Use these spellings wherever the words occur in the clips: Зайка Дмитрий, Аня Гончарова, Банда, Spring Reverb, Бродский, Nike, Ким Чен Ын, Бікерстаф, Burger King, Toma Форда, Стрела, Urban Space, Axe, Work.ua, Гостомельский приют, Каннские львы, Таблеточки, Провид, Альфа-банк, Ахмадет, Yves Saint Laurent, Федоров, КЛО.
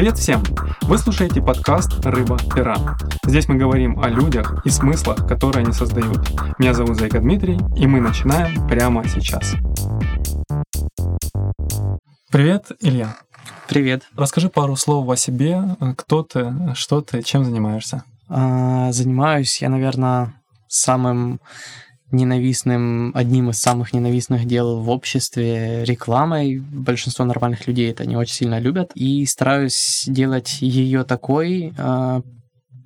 Привет всем! Вы слушаете подкаст «Рыба-пера». Здесь мы говорим о людях и смыслах, которые они создают. Меня зовут Зайка Дмитрий, и мы начинаем прямо сейчас. Привет, Илья. Привет. Расскажи пару слов о себе. Кто ты, что ты, чем занимаешься? Занимаюсь я, наверное, одним из самых ненавистных дел в обществе — рекламой. Большинство нормальных людей это не очень сильно любят. И стараюсь делать ее такой,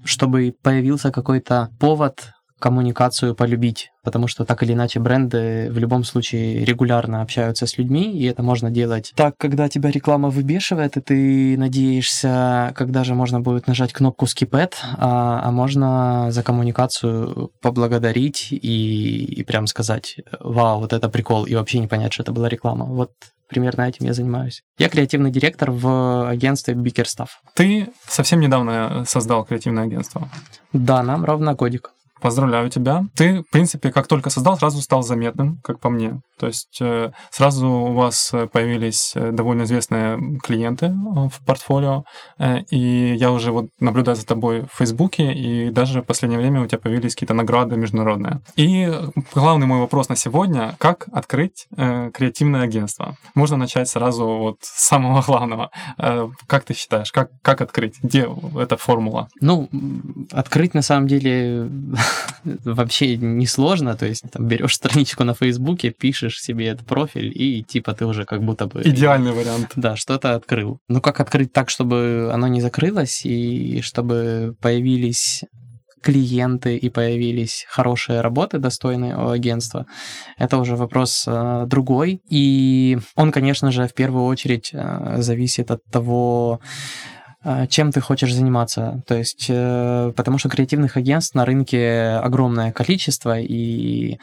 чтобы появился какой-то повод коммуникацию полюбить. Потому что так или иначе бренды в любом случае регулярно общаются с людьми, и это можно делать так, когда тебя реклама выбешивает, и ты надеешься, когда же можно будет нажать кнопку «Skip Ad», а можно за коммуникацию поблагодарить и прям сказать: «Вау, вот это прикол», и вообще не понять, что это была реклама. Вот примерно этим я занимаюсь. Я креативный директор в агентстве «Бікерстаф». Ты совсем недавно создал креативное агентство. Да, нам ровно годик. Поздравляю тебя. Ты, в принципе, как только создал, сразу стал заметным, как по мне. То есть сразу у вас появились довольно известные клиенты в портфолио. И я уже наблюдаю за тобой в Фейсбуке, и даже в последнее время у тебя появились какие-то награды международные. И главный мой вопрос на сегодня: как открыть креативное агентство? Можно начать сразу с самого главного. Как ты считаешь, как открыть? Где эта формула? Открыть на самом деле вообще несложно, то есть берешь страничку на Фейсбуке, пишешь себе этот профиль, и ты уже как будто бы... Идеальный вариант. Да, что-то открыл. Как открыть так, чтобы оно не закрылось, и чтобы появились клиенты, и появились хорошие работы, достойные у агентства, это уже вопрос другой. И он, конечно же, в первую очередь зависит от того, чем ты хочешь заниматься. То есть, потому что креативных агентств на рынке огромное количество, и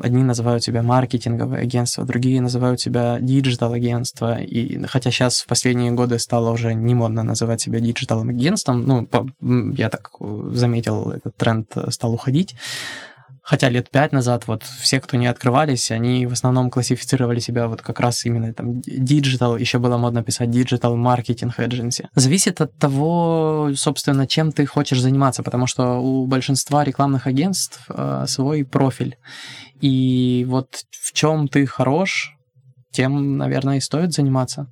одни называют себя маркетинговые агентства, другие называют себя диджитал-агентства, и хотя сейчас в последние годы стало уже не модно называть себя диджитал-агентством, я так заметил, этот тренд стал уходить. Хотя 5 лет назад все, кто не открывались, они в основном классифицировали себя как раз именно digital, еще было модно писать digital marketing agency. Зависит от того, собственно, чем ты хочешь заниматься, потому что у большинства рекламных агентств свой профиль. И в чем ты хорош, тем, наверное, и стоит заниматься.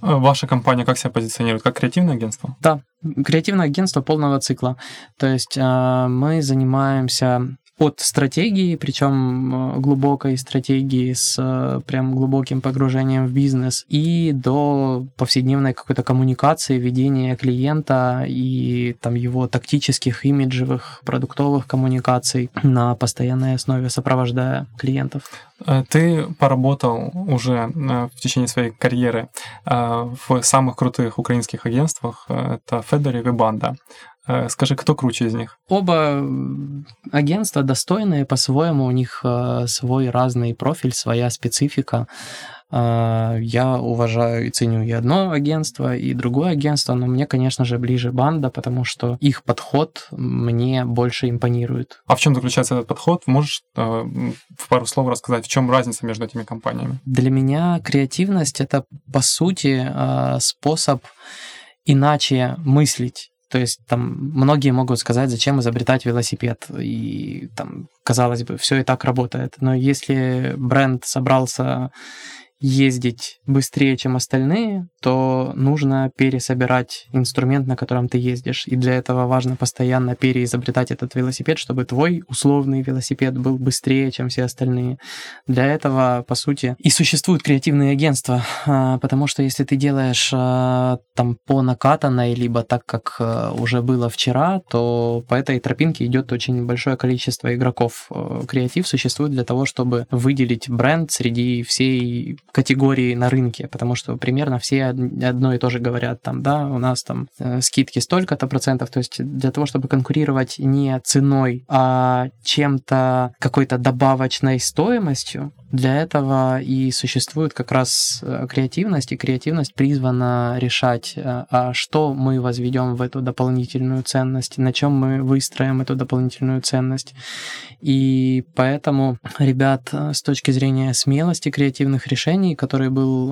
Ваша компания как себя позиционирует? Как креативное агентство? Да, креативное агентство полного цикла. То есть мы занимаемся... от стратегии, причем глубокой стратегии с прям глубоким погружением в бизнес, и до повседневной какой-то коммуникации, ведения клиента и его тактических, имиджевых, продуктовых коммуникаций на постоянной основе, сопровождая клиентов. Ты поработал уже в течение своей карьеры в самых крутых украинских агентствах. Это Федоров и Банда. Скажи, кто круче из них? Оба агентства достойные по-своему, у них свой разный профиль, своя специфика. Я уважаю и ценю и одно агентство, и другое агентство, но мне, конечно же, ближе Банда, потому что их подход мне больше импонирует. А в чем заключается этот подход? Можешь в пару слов рассказать, в чем разница между этими компаниями? Для меня креативность — это, по сути, способ иначе мыслить. То есть многие могут сказать: зачем изобретать велосипед? И казалось бы, все и так работает. Но если бренд собрался ездить быстрее, чем остальные, то нужно пересобирать инструмент, на котором ты ездишь. И для этого важно постоянно переизобретать этот велосипед, чтобы твой условный велосипед был быстрее, чем все остальные. Для этого, по сути, и существуют креативные агентства, потому что если ты делаешь по накатанной, либо так, как уже было вчера, то по этой тропинке идет очень большое количество игроков. Креатив существует для того, чтобы выделить бренд среди всей категории на рынке, потому что примерно все одно и то же говорят: у нас скидки столько-то процентов. То есть для того, чтобы конкурировать не ценой, а чем-то, какой-то добавочной стоимостью, Для этого и существует как раз креативность, и креативность призвана решать, а что мы возведем в эту дополнительную ценность, на чем мы выстроим эту дополнительную ценность. И поэтому ребят с точки зрения смелости креативных решений, который был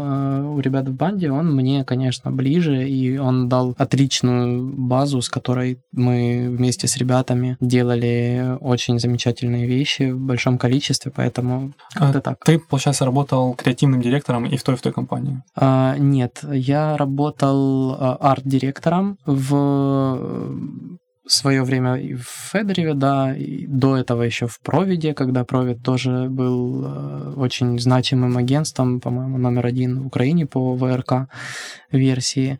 у ребят в банде, он мне, конечно, ближе, и он дал отличную базу, с которой мы вместе с ребятами делали очень замечательные вещи в большом количестве, поэтому как-то так. Ты, получается, работал креативным директором и в той компании? Нет, я работал арт-директором в свое время и в Федорове, да, и до этого еще в Провиде, когда Провид тоже был очень значимым агентством, по-моему, №1 в Украине по ВРК-версии.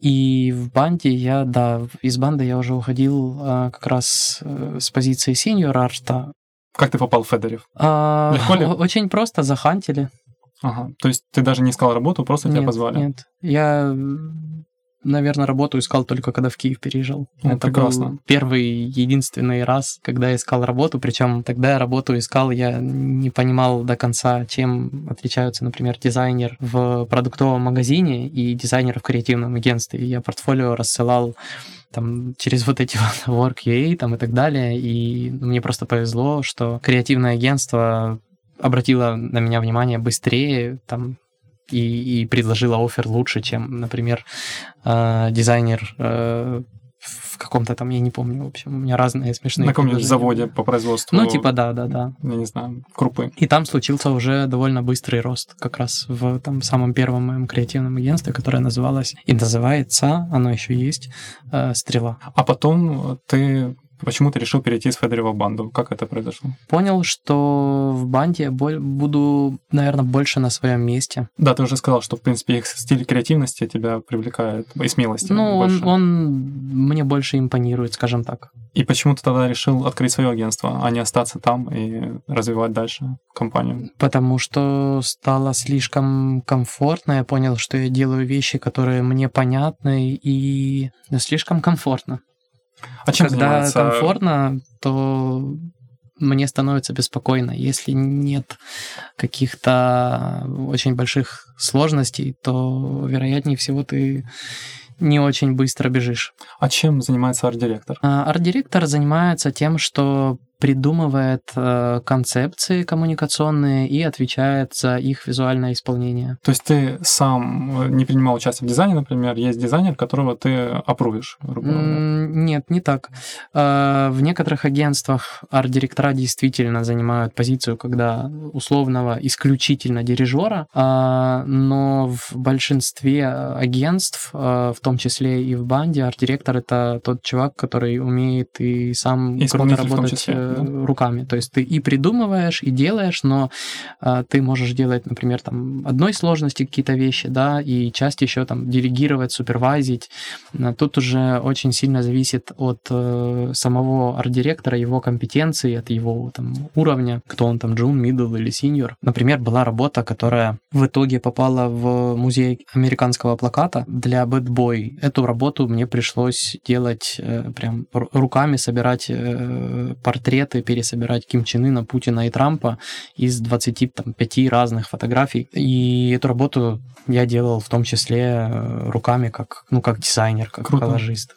И в банде я, да, из банды я уже уходил как раз с позиции сеньор-арта. Как ты попал в Федорев? Легко ли? Очень просто, захантили. Ага, то есть ты даже не искал работу, просто тебя позвали? Нет, я... Наверное, работу искал только когда в Киев переезжал. О, это прекрасно. Был первый, единственный раз, когда я искал работу. Причем тогда я работу искал, я не понимал до конца, чем отличаются, например, дизайнер в продуктовом магазине и дизайнер в креативном агентстве. Я портфолио рассылал там, через вот эти вот Work.ua там, и так далее. И мне просто повезло, что креативное агентство обратило на меня внимание быстрее, там, и предложила оффер лучше, чем, например, дизайнер в каком-то там, я не помню, в общем, у меня разные смешные... На каком-нибудь заводе по производству... Ну, типа, да. Я не знаю, крупы. И там случился уже довольно быстрый рост как раз в там, самом первом моем креативном агентстве, которое называлось и называется, оно еще есть, «Стрела». А потом ты... Почему ты решил перейти из Федорева в банду? Как это произошло? Понял, что в банде я буду, наверное, больше на своем месте. Да, ты уже сказал, что, в принципе, их стиль креативности тебя привлекает, и смелости. Ну, он мне больше импонирует, скажем так. И почему ты тогда решил открыть свое агентство, а не остаться там и развивать дальше компанию? Потому что стало слишком комфортно. Я понял, что я делаю вещи, которые мне понятны, и слишком комфортно. А чем занимается? Когда комфортно, то мне становится беспокойно. Если нет каких-то очень больших сложностей, то, вероятнее всего, ты не очень быстро бежишь. А чем занимается арт-директор? Арт-директор занимается тем, что придумывает концепции коммуникационные и отвечает за их визуальное исполнение. То есть ты сам не принимал участие в дизайне, например, есть дизайнер, которого ты апрувишь? Нет, не так. В некоторых агентствах арт-директора действительно занимают позицию, когда условного исключительно дирижера, но в большинстве агентств, в том числе и в банде, арт-директор — это тот чувак, который умеет и сам круто работать руками. То есть ты и придумываешь, и делаешь, но ты можешь делать, например, там, одной сложности какие-то вещи, да, и часть еще там делегировать, супервайзить. Тут уже очень сильно зависит от самого арт-директора, его компетенции, от его там уровня, кто он там, джун, мидл или синьор. Например, была работа, которая в итоге попала в музей американского плаката для Bad Boy. Эту работу мне пришлось делать прям руками, собирать портреты, пересобирать Ким Чен Ына, Путина и Трампа из 25 разных фотографий. И эту работу я делал в том числе руками, как дизайнер, как коллажист.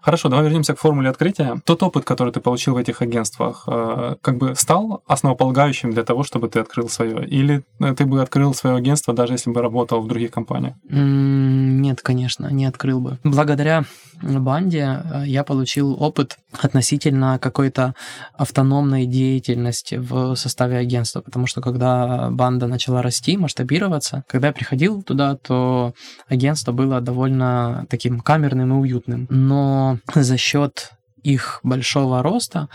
Хорошо, давай вернемся к формуле открытия. Тот опыт, который ты получил в этих агентствах, как бы стал основополагающим для того, чтобы ты открыл свое? Или ты бы открыл свое агентство, даже если бы работал в других компаниях? Нет, конечно, не открыл бы. Благодаря банде я получил опыт относительно какой-то автономной деятельности в составе агентства, потому что когда банда начала расти, масштабироваться, когда я приходил туда, то агентство было довольно таким камерным и уютным. Но за счет их большого роста,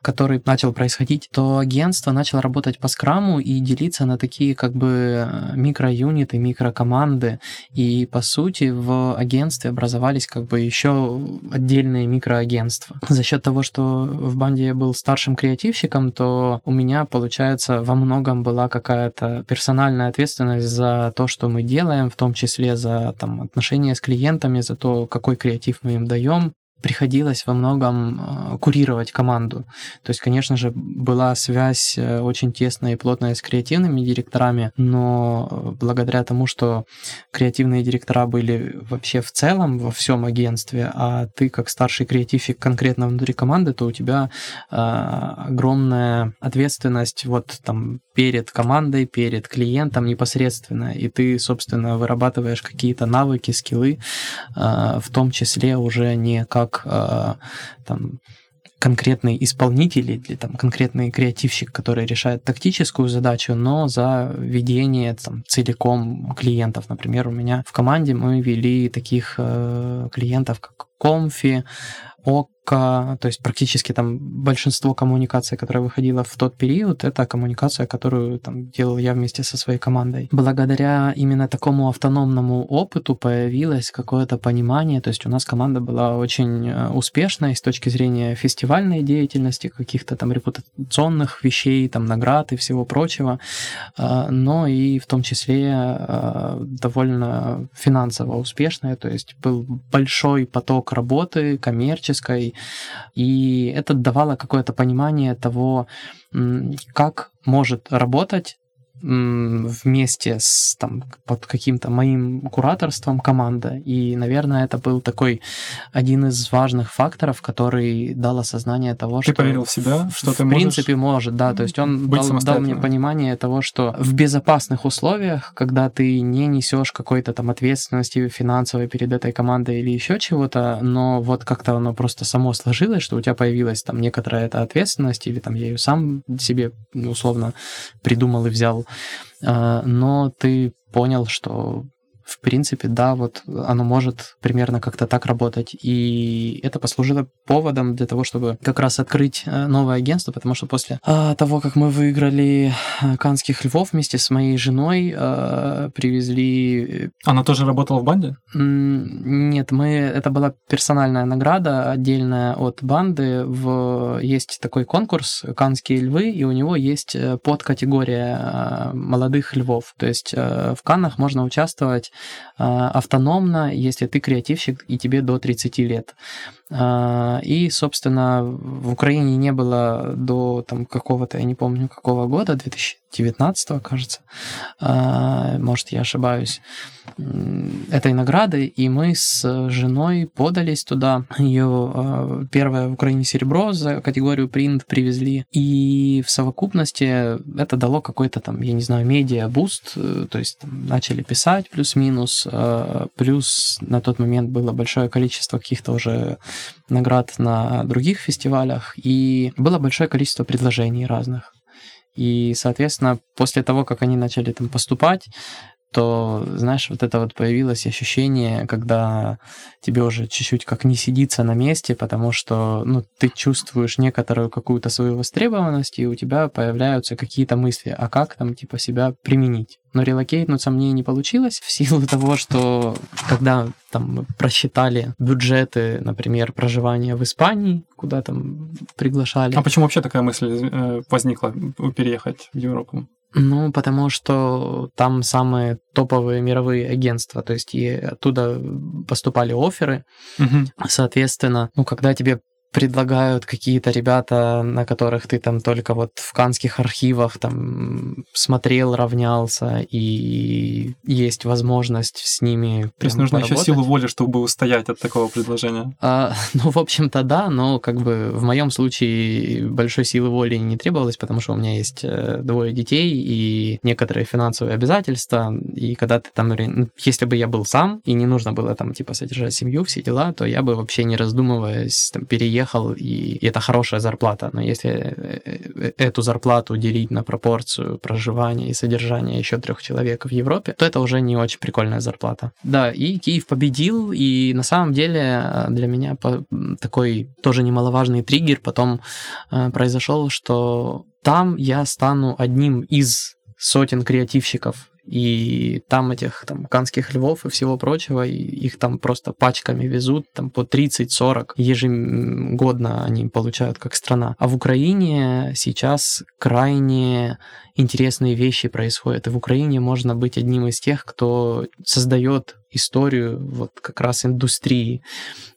который начал происходить, то агентство начало работать по скраму и делиться на такие как бы микро-юниты, микро-команды. И, по сути, в агентстве образовались как бы еще отдельные микроагентства. За счет того, что в банде я был старшим креативщиком, то у меня, получается, во многом была какая-то персональная ответственность за то, что мы делаем, в том числе за там, отношения с клиентами, за то, какой креатив мы им даем. приходилось во многом курировать команду. То есть, конечно же, была связь очень тесная и плотная с креативными директорами, но благодаря тому, что креативные директора были вообще в целом во всем агентстве, а ты как старший креативщик конкретно внутри команды, то у тебя огромная ответственность вот там перед командой, перед клиентом непосредственно, и ты, собственно, вырабатываешь какие-то навыки, скиллы, в том числе уже не как там конкретный исполнитель или там конкретный креативщик, который решает тактическую задачу, но за ведение там целиком клиентов. Например, у меня в команде мы вели таких клиентов, как Комфи, ОККО, то есть практически там большинство коммуникаций, которая выходила в тот период, это коммуникация, которую там делал я вместе со своей командой. Благодаря именно такому автономному опыту появилось какое-то понимание, то есть у нас команда была очень успешной с точки зрения фестивальной деятельности, каких-то там репутационных вещей, там наград и всего прочего, но и в том числе довольно финансово успешная, то есть был большой поток работы, коммерческой, и это давало какое-то понимание того, как может работать вместе с там, под каким-то моим кураторством команда. И, наверное, это был такой один из важных факторов, который дал осознание того, ты что... Ты поверил в себя, что ты можешь... В принципе, может, да. То есть он дал мне понимание того, что в безопасных условиях, когда ты не несешь какой-то там ответственности финансовой перед этой командой или еще чего-то, но вот как-то оно просто само сложилось, что у тебя появилась там некоторая эта ответственность, или там я ее сам себе условно придумал и взял, но ты понял, что в принципе, да, вот оно может примерно как-то так работать. И это послужило поводом для того, чтобы как раз открыть новое агентство, потому что после того, как мы выиграли «Каннских львов», вместе с моей женой привезли... Она тоже работала в «Банде»? Нет, это была персональная награда, отдельная от «Банды». Есть такой конкурс «Каннские львы», и у него есть подкатегория молодых львов. То есть в «Каннах» можно участвовать автономно, если ты креативщик и тебе до 30 лет. И, собственно, в Украине не было до там, какого-то, я не помню, какого года, 2019, кажется, может, я ошибаюсь, этой награды, и мы с женой подались туда. Ее первое в Украине серебро за категорию принт привезли, и в совокупности это дало какой-то там, я не знаю, медиа-буст, то есть там, начали писать плюс-минус, плюс на тот момент было большое количество каких-то уже наград на других фестивалях, и было большое количество предложений разных. И, соответственно, после того, как они начали там поступать, то, знаешь, вот это вот появилось ощущение, когда тебе уже чуть-чуть как не сидится на месте, потому что, ну, ты чувствуешь некоторую какую-то свою востребованность, и у тебя появляются какие-то мысли, а как там, типа, себя применить. Но релокейтнуться мне не получилось в силу того, что когда там просчитали бюджеты, например, проживания в Испании, куда там приглашали. А почему вообще такая мысль возникла, переехать в Европу? Ну, потому что там самые топовые мировые агентства, то есть и оттуда поступали офферы, соответственно, ну, когда тебе предлагают какие-то ребята, на которых ты там только вот в каннских архивах там смотрел, равнялся, и есть возможность с ними поработать. То есть нужно еще силу воли, чтобы устоять от такого предложения? Ну, в общем-то, да, но как бы в моем случае большой силы воли не требовалось, потому что у меня есть двое детей и некоторые финансовые обязательства, и когда ты там... Если бы я был сам, и не нужно было там типа содержать семью, все дела, то я бы вообще не раздумываясь там переехал, и это хорошая зарплата. Но если эту зарплату делить на пропорцию проживания и содержания еще 3 человек в Европе, то это уже не очень прикольная зарплата. Да, и Киев победил, и на самом деле для меня такой тоже немаловажный триггер потом произошел, что там я стану одним из сотен креативщиков, и там этих там каннских львов и всего прочего, и их там просто пачками везут, там по 30-40 ежегодно они получают как страна. А в Украине сейчас крайне интересные вещи происходят, и в Украине можно быть одним из тех, кто создает историю вот как раз индустрии.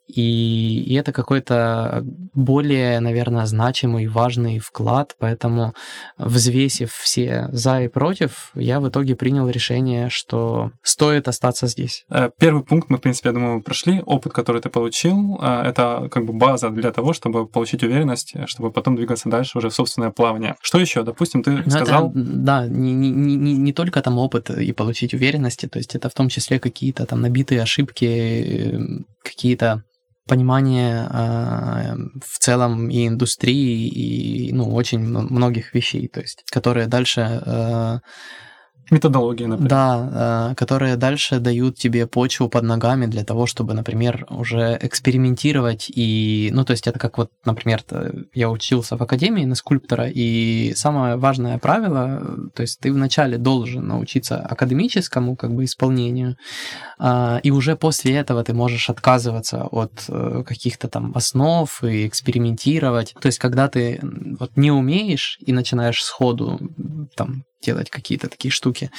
И это какой-то более, наверное, значимый, важный вклад, поэтому, взвесив все за и против, я в итоге принял решение, что стоит остаться здесь. Первый пункт мы, в принципе, я думаю, прошли. Опыт, который ты получил, это как бы база для того, чтобы получить уверенность, чтобы потом двигаться дальше уже в собственное плавание. Что еще? Допустим, ты сказал... Это, да, не только там опыт и получить уверенности, то есть это в том числе какие-то там набитые ошибки, какие-то понимание в целом и индустрии, и очень многих вещей, то есть, которые дальше... Методологии, например. Да, которые дальше дают тебе почву под ногами для того, чтобы, например, уже экспериментировать и... Ну, то есть это как вот, например, я учился в академии на скульптора, и самое важное правило, то есть ты вначале должен научиться академическому как бы исполнению, и уже после этого ты можешь отказываться от каких-то там основ и экспериментировать. То есть когда ты вот не умеешь и начинаешь сходу там делать какие-то такие штуки,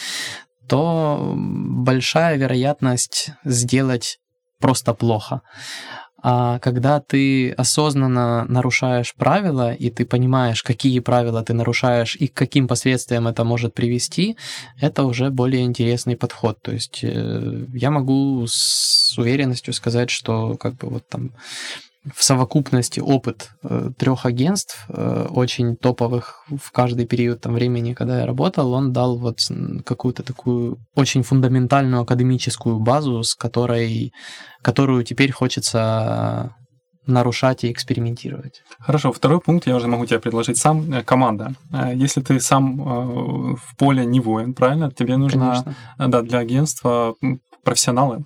то большая вероятность сделать просто плохо. А когда ты осознанно нарушаешь правила, и ты понимаешь, какие правила ты нарушаешь и к каким последствиям это может привести, это уже более интересный подход. То есть я могу с уверенностью сказать, что как бы вот там в совокупности опыт 3 агентств, очень топовых в каждый период там времени, когда я работал, он дал вот какую-то такую очень фундаментальную академическую базу, с которую теперь хочется нарушать и экспериментировать. Хорошо, второй пункт я уже могу тебе предложить сам. Команда. Если ты сам в поле не воин, правильно? Тебе нужно для агентства профессионалы.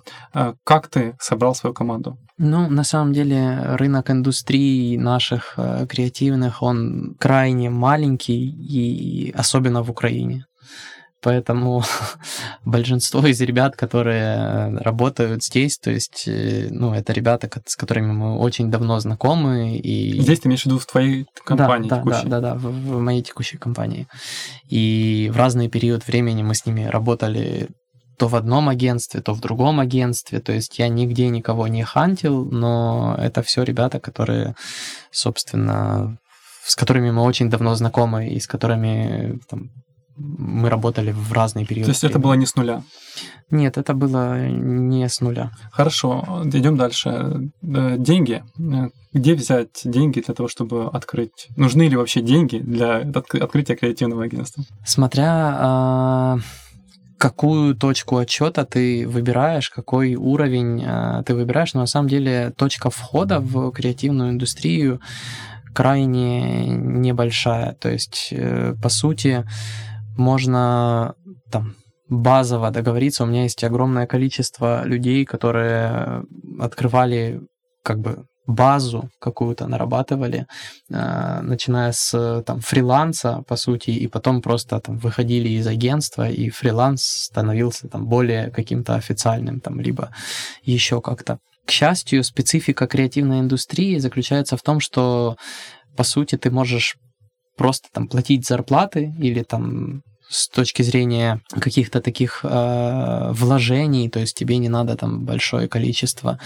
Как ты собрал свою команду? Ну, на самом деле, рынок индустрии наших креативных, он крайне маленький, и особенно в Украине. Поэтому большинство из ребят, которые работают здесь, то есть, это ребята, с которыми мы очень давно знакомы. И... Здесь ты имеешь в виду в твоей компании текущей? Да, в моей текущей компании. И в разный период времени мы с ними работали то в одном агентстве, то в другом агентстве. То есть я нигде никого не хантил, но это все ребята, которые, собственно, с которыми мы очень давно знакомы и с которыми там, мы работали в разные периоды. То есть это было не с нуля? Нет, это было не с нуля. Хорошо, идем дальше. Деньги. Где взять деньги для того, чтобы открыть? Нужны ли вообще деньги для открытия креативного агентства? Смотря... какую точку отчета ты выбираешь, какой уровень ты выбираешь, но на самом деле точка входа в креативную индустрию крайне небольшая. То есть, по сути, можно там базово договориться. У меня есть огромное количество людей, которые открывали как бы базу какую-то нарабатывали, начиная с там, фриланса, по сути, и потом просто там, выходили из агентства, и фриланс становился там, более каким-то официальным, там, либо еще как-то. К счастью, специфика креативной индустрии заключается в том, что, по сути, ты можешь просто там, платить зарплаты или там... с точки зрения каких-то таких вложений, то есть тебе не надо там большое количество,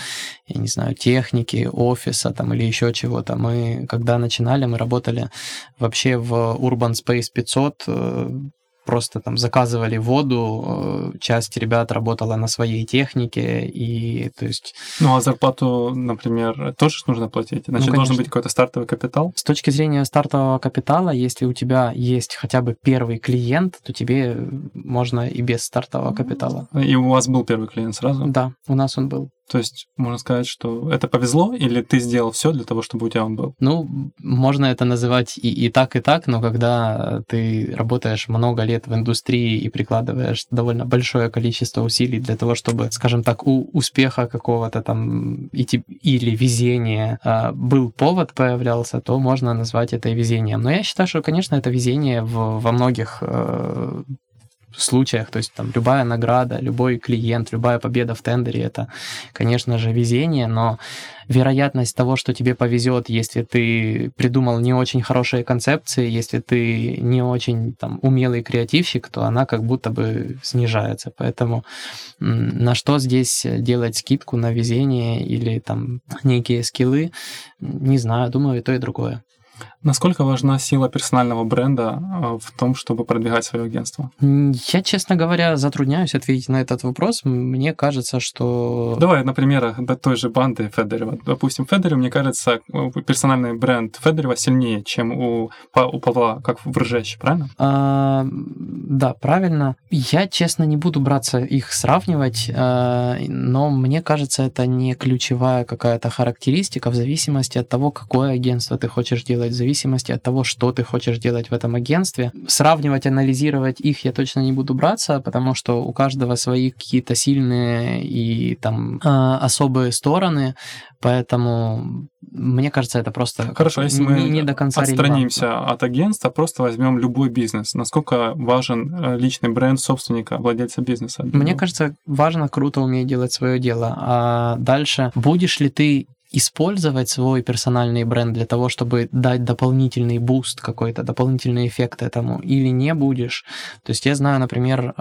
я не знаю, техники, офиса там или еще чего-то. Мы, когда начинали, мы работали вообще в Urban Space 500, просто там заказывали воду, часть ребят работала на своей технике, и то есть... Ну, а зарплату, например, тоже нужно платить? Значит, должен быть какой-то стартовый капитал? С точки зрения стартового капитала, если у тебя есть хотя бы первый клиент, то тебе можно и без стартового капитала. И у вас был первый клиент сразу? Да, у нас он был. То есть можно сказать, что это повезло, или ты сделал все для того, чтобы у тебя он был? Ну, можно это называть и так, но когда ты работаешь много лет в индустрии и прикладываешь довольно большое количество усилий для того, чтобы, скажем так, у успеха какого-то там или везения был повод, появлялся, то можно назвать это и везением. Но я считаю, что, конечно, это везение во многих случаях, то есть там любая награда, любой клиент, любая победа в тендере, это, конечно же, везение, но вероятность того, что тебе повезет, если ты придумал не очень хорошие концепции, если ты не очень там умелый креативщик, то она как будто бы снижается. Поэтому на что здесь делать скидку, на везение или там некие скиллы, не знаю, думаю, и то, и другое. Насколько важна сила персонального бренда в том, чтобы продвигать свое агентство? Я, честно говоря, затрудняюсь ответить на этот вопрос. Мне кажется, что... Давай на примерах той же банды Федорова. Допустим, Федорев, мне кажется, персональный бренд Федорова сильнее, чем у Павла, как в Ржеще, правильно? Да, правильно. Я, честно, не буду браться их сравнивать, но мне кажется, это не ключевая какая-то характеристика в зависимости от того, какое агентство ты хочешь делать, в зависимости от того, что ты хочешь делать в этом агентстве. Сравнивать, анализировать их я точно не буду браться, потому что у каждого свои какие-то сильные и там особые стороны, поэтому мне кажется, это просто... Хорошо, если мы до конца отстранимся от агентства, просто возьмем любой бизнес. Насколько важен личный бренд собственника, владельца бизнеса? Мне кажется, важно, круто уметь делать свое дело. А дальше, будешь ли ты использовать свой персональный бренд для того, чтобы дать дополнительный буст какой-то, дополнительный эффект этому, или не будешь. То есть я знаю, например,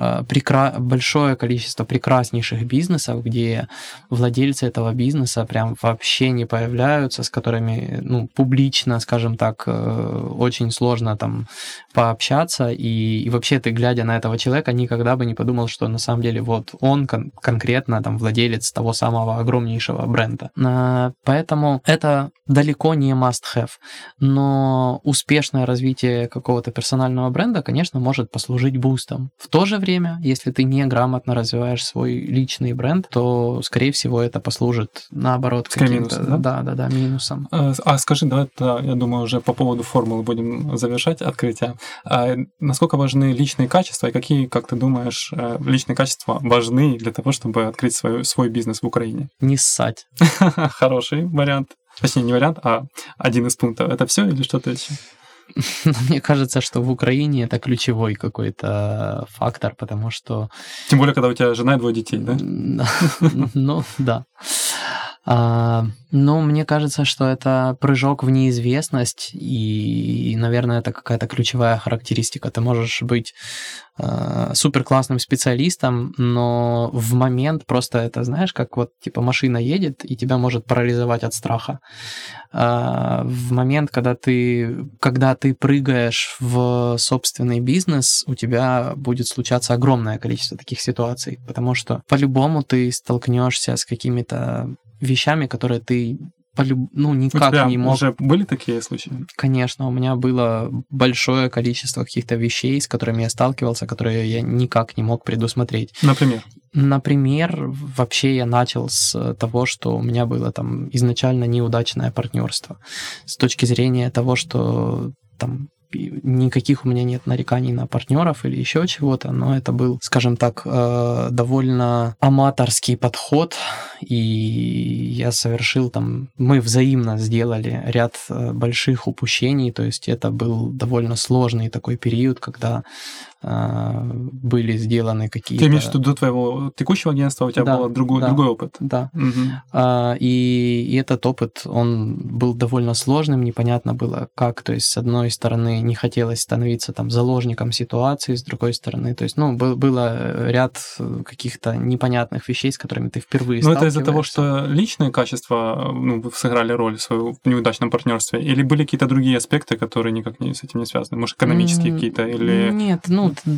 большое количество прекраснейших бизнесов, где владельцы этого бизнеса прям вообще не появляются, с которыми, ну, публично, скажем так, очень сложно там пообщаться, и вообще ты, глядя на этого человека, никогда бы не подумал, что на самом деле вот он конкретно там владелец того самого огромнейшего бренда. Поэтому это далеко не must-have, но успешное развитие какого-то персонального бренда, конечно, может послужить бустом. В то же время, если ты неграмотно развиваешь свой личный бренд, то, скорее всего, это послужит, наоборот, каким-то минусом, да, минусом. А скажи, давай, я думаю, уже по поводу формулы будем завершать открытие. Насколько важны личные качества и какие, как ты думаешь, личные качества важны для того, чтобы открыть свой бизнес в Украине? Не ссать. Хороший вариант. Точнее, не вариант, а один из пунктов. Это все или что-то еще? Мне кажется, что в Украине это ключевой какой-то фактор, потому что... Тем более, когда у тебя жена и 2 детей, да? Ну, да. Но мне кажется, что это прыжок в неизвестность, и, наверное, это какая-то ключевая характеристика. Ты можешь быть суперклассным специалистом, но в момент просто это, знаешь, как вот типа машина едет, и тебя может парализовать от страха. В момент, когда ты прыгаешь в собственный бизнес, у тебя будет случаться огромное количество таких ситуаций, потому что по-любому ты столкнешься с какими-то вещами, которые ты никак не мог. У тебя уже были такие случаи? Конечно, у меня было большое количество каких-то вещей, с которыми я сталкивался, которые я никак не мог предусмотреть. Например, вообще я начал с того, что у меня было там изначально неудачное партнерство. С точки зрения того, что там никаких у меня нет нареканий на партнеров или еще чего-то, но это был, скажем так, довольно аматорский подход, и я совершил там... Мы взаимно сделали ряд больших упущений, то есть это был довольно сложный такой период, когда были сделаны какие-то... Ты имеешь в виду, до твоего текущего агентства у тебя был другой опыт? Да. Угу. И этот опыт, он был довольно сложным, непонятно было как, то есть с одной стороны не хотелось становиться там заложником ситуации, с другой стороны, то есть, было ряд каких-то непонятных вещей, с которыми ты впервые сталкиваешься. Но это из-за того, что личные качества сыграли роль в неудачном партнерстве, или были какие-то другие аспекты, которые никак с этим не связаны? Может, экономические какие-то или... Нет,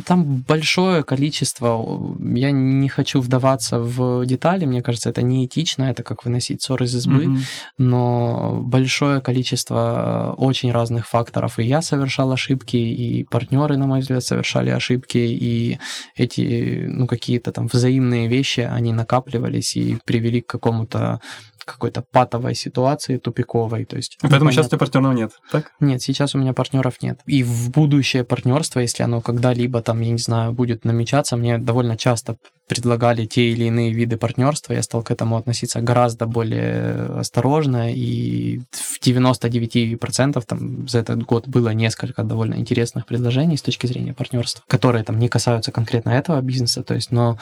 там большое количество, я не хочу вдаваться в детали, мне кажется, это неэтично, это как выносить ссор из избы, но большое количество очень разных факторов, и я совершал ошибки, и партнеры, на мой взгляд, совершали ошибки, и эти, какие-то там взаимные вещи, они накапливались и привели к какому-то какой-то патовой ситуации, тупиковой. То есть, поэтому сейчас у тебя партнеров нет, так? Нет, сейчас у меня партнеров нет. И в будущее партнерство, если оно когда-либо там, я не знаю, будет намечаться, мне довольно часто предлагали те или иные виды партнерства, я стал к этому относиться гораздо более осторожно, и в 99% там за этот год было несколько довольно интересных предложений с точки зрения партнерства, которые там не касаются конкретно этого бизнеса, то есть, но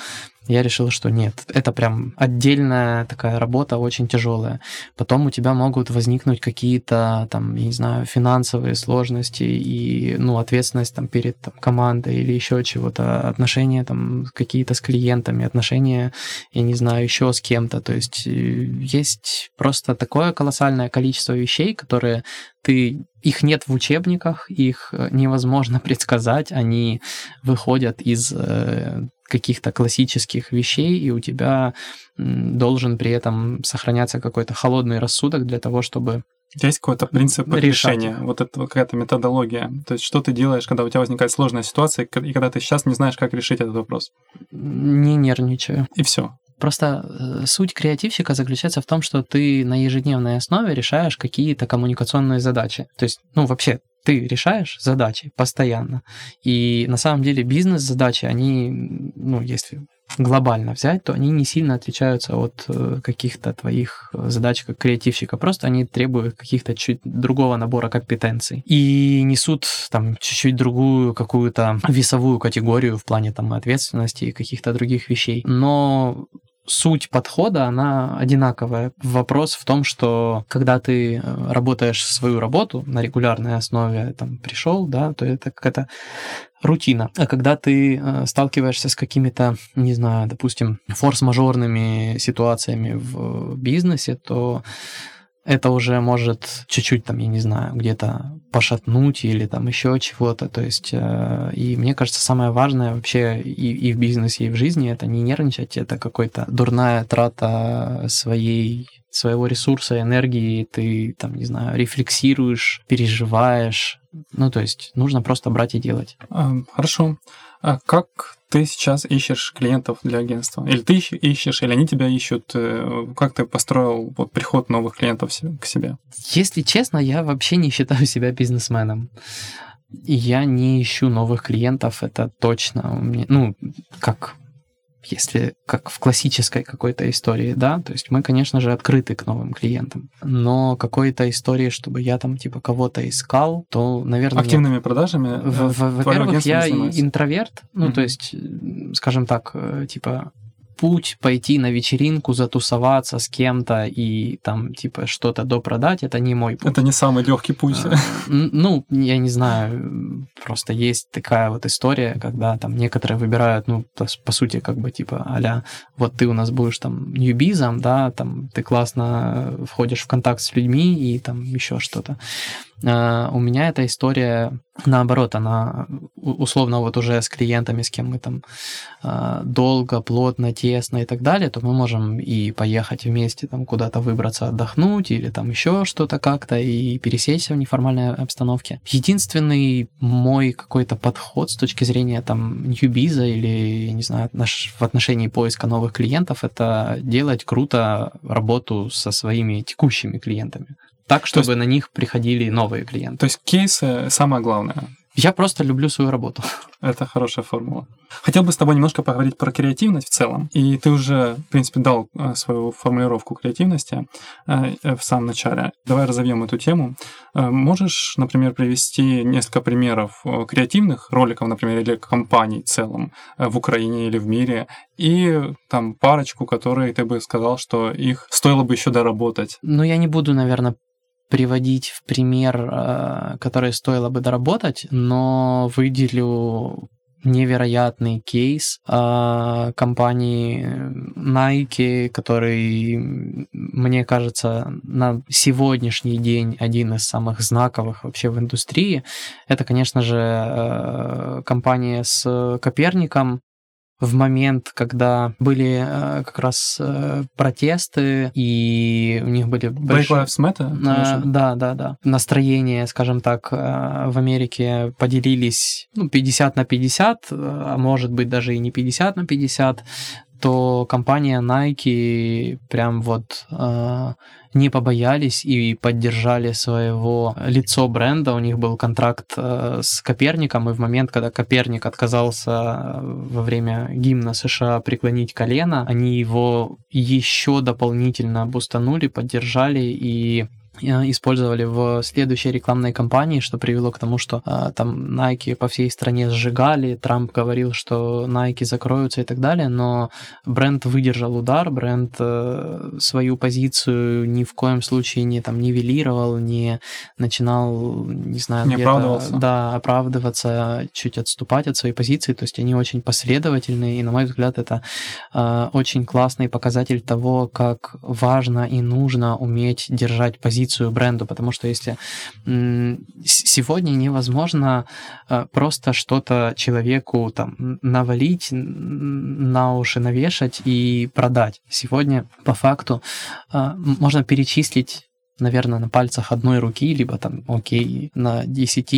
я решил, что нет, это прям отдельная такая работа, очень тяжелая. Потом у тебя могут возникнуть какие-то там, я не знаю, финансовые сложности и, ну, ответственность там перед там, командой или еще чего-то, отношения там какие-то с клиентами, отношения, я не знаю, еще с кем-то. То есть есть просто такое колоссальное количество вещей, которые их нет в учебниках, их невозможно предсказать, они выходят из каких-то классических вещей, и у тебя должен при этом сохраняться какой-то холодный рассудок для того, чтобы есть какой-то принцип решения, вот это какая-то методология. То есть, что ты делаешь, когда у тебя возникает сложная ситуация, и когда ты сейчас не знаешь, как решить этот вопрос? Не нервничаю. И все. Просто суть креативщика заключается в том, что ты на ежедневной основе решаешь какие-то коммуникационные задачи. То есть, ну, вообще, ты решаешь задачи постоянно. И на самом деле бизнес-задачи, они, ну, если глобально взять, то они не сильно отличаются от каких-то твоих задач как креативщика. Просто они требуют каких-то чуть другого набора компетенций и несут там чуть-чуть другую какую-то весовую категорию в плане там ответственности и каких-то других вещей. Но суть подхода, она одинаковая. Вопрос в том, что когда ты работаешь свою работу на регулярной основе, там, пришел, да, то это какая-то рутина. А когда ты сталкиваешься с какими-то, не знаю, допустим, форс-мажорными ситуациями в бизнесе, то это уже может чуть-чуть там, я не знаю, где-то пошатнуть или там еще чего-то. То есть, и мне кажется, самое важное вообще и в бизнесе, и в жизни — это не нервничать, это какая-то дурная трата своего ресурса, энергии. Ты там, не знаю, рефлексируешь, переживаешь. Ну, то есть нужно просто брать и делать. Хорошо. А как ты сейчас ищешь клиентов для агентства? Или ты ищешь, или они тебя ищут? Как ты построил вот приход новых клиентов к себе? Если честно, я вообще не считаю себя бизнесменом. Я не ищу новых клиентов, это точно. Ну, как в классической какой-то истории, да, то есть мы, конечно же, открыты к новым клиентам, но какой-то истории, чтобы я там типа кого-то искал, то, наверное... Активными продажами? Во-первых, я интроверт, ну, то есть, скажем так, типа... Путь пойти на вечеринку, затусоваться с кем-то и там типа что-то допродать, это не мой путь. Это не самый легкий путь. Ну, я не знаю, просто есть такая вот история, когда там некоторые выбирают, ну, по сути, как бы типа а-ля, вот ты у нас будешь там ньюбизом, да, там ты классно входишь в контакт с людьми и там еще что-то. У меня эта история, наоборот, она условно вот уже с клиентами, с кем мы там долго, плотно, тесно и так далее, то мы можем и поехать вместе там куда-то выбраться, отдохнуть или там еще что-то как-то и пересечься в неформальной обстановке. Единственный мой какой-то подход с точки зрения там ньюбиза или, я не знаю, в отношении поиска новых клиентов — это делать круто работу со своими текущими клиентами. Так, чтобы на них приходили новые клиенты. То есть кейсы — самое главное. Я просто люблю свою работу. Это хорошая формула. Хотел бы с тобой немножко поговорить про креативность в целом. И ты уже, в принципе, дал свою формулировку креативности в самом начале. Давай разовьем эту тему. Можешь, например, привести несколько примеров креативных роликов, например, или компаний в целом в Украине или в мире, и там парочку, которые ты бы сказал, что их стоило бы еще доработать? Ну, я не буду, наверное, приводить в пример, который стоило бы доработать, но выделю невероятный кейс компании Nike, который, мне кажется, на сегодняшний день один из самых знаковых вообще в индустрии. Это, конечно же, компания с Коперником. В момент, когда были как раз протесты, и у них были большие... Black Lives Matter? Да. Настроение, скажем так, в Америке поделились 50/50, а может быть даже и не 50/50, что компания Nike прям вот не побоялись и поддержали своего лицо бренда. У них был контракт с Коперником, и в момент, когда Коперник отказался во время гимна США преклонить колено, они его еще дополнительно обустанули, поддержали и использовали в следующей рекламной кампании, что привело к тому, что там Nike по всей стране сжигали, Трамп говорил, что Nike закроются и так далее, но бренд выдержал удар, бренд свою позицию ни в коем случае не там нивелировал, не начинал, не знаю, не оправдываться. Да, оправдываться, чуть отступать от своей позиции, то есть они очень последовательны, и, на мой взгляд, это очень классный показатель того, как важно и нужно уметь держать позицию бренду, потому что если сегодня невозможно просто что-то человеку там навалить, на уши навешать и продать. Сегодня по факту можно перечислить, наверное, на пальцах одной руки, либо там, на 10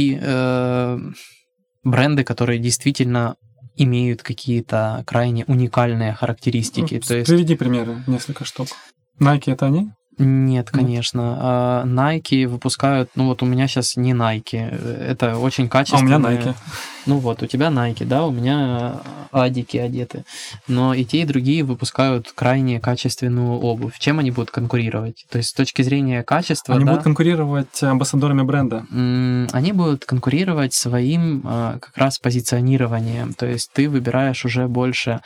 бренды, которые действительно имеют какие-то крайне уникальные характеристики. Приведи примеры, несколько штук. Nike — это они? Нет, конечно. Nike выпускают... Ну, вот у меня сейчас не Nike. Это очень качественные... А у меня Nike. Ну, вот, у тебя Nike, да, у меня адики одеты. Но и те, и другие выпускают крайне качественную обувь. Чем они будут конкурировать? То есть, с точки зрения качества... Они будут конкурировать амбассадорами бренда? Они будут конкурировать своим как раз позиционированием. То есть, ты выбираешь уже больше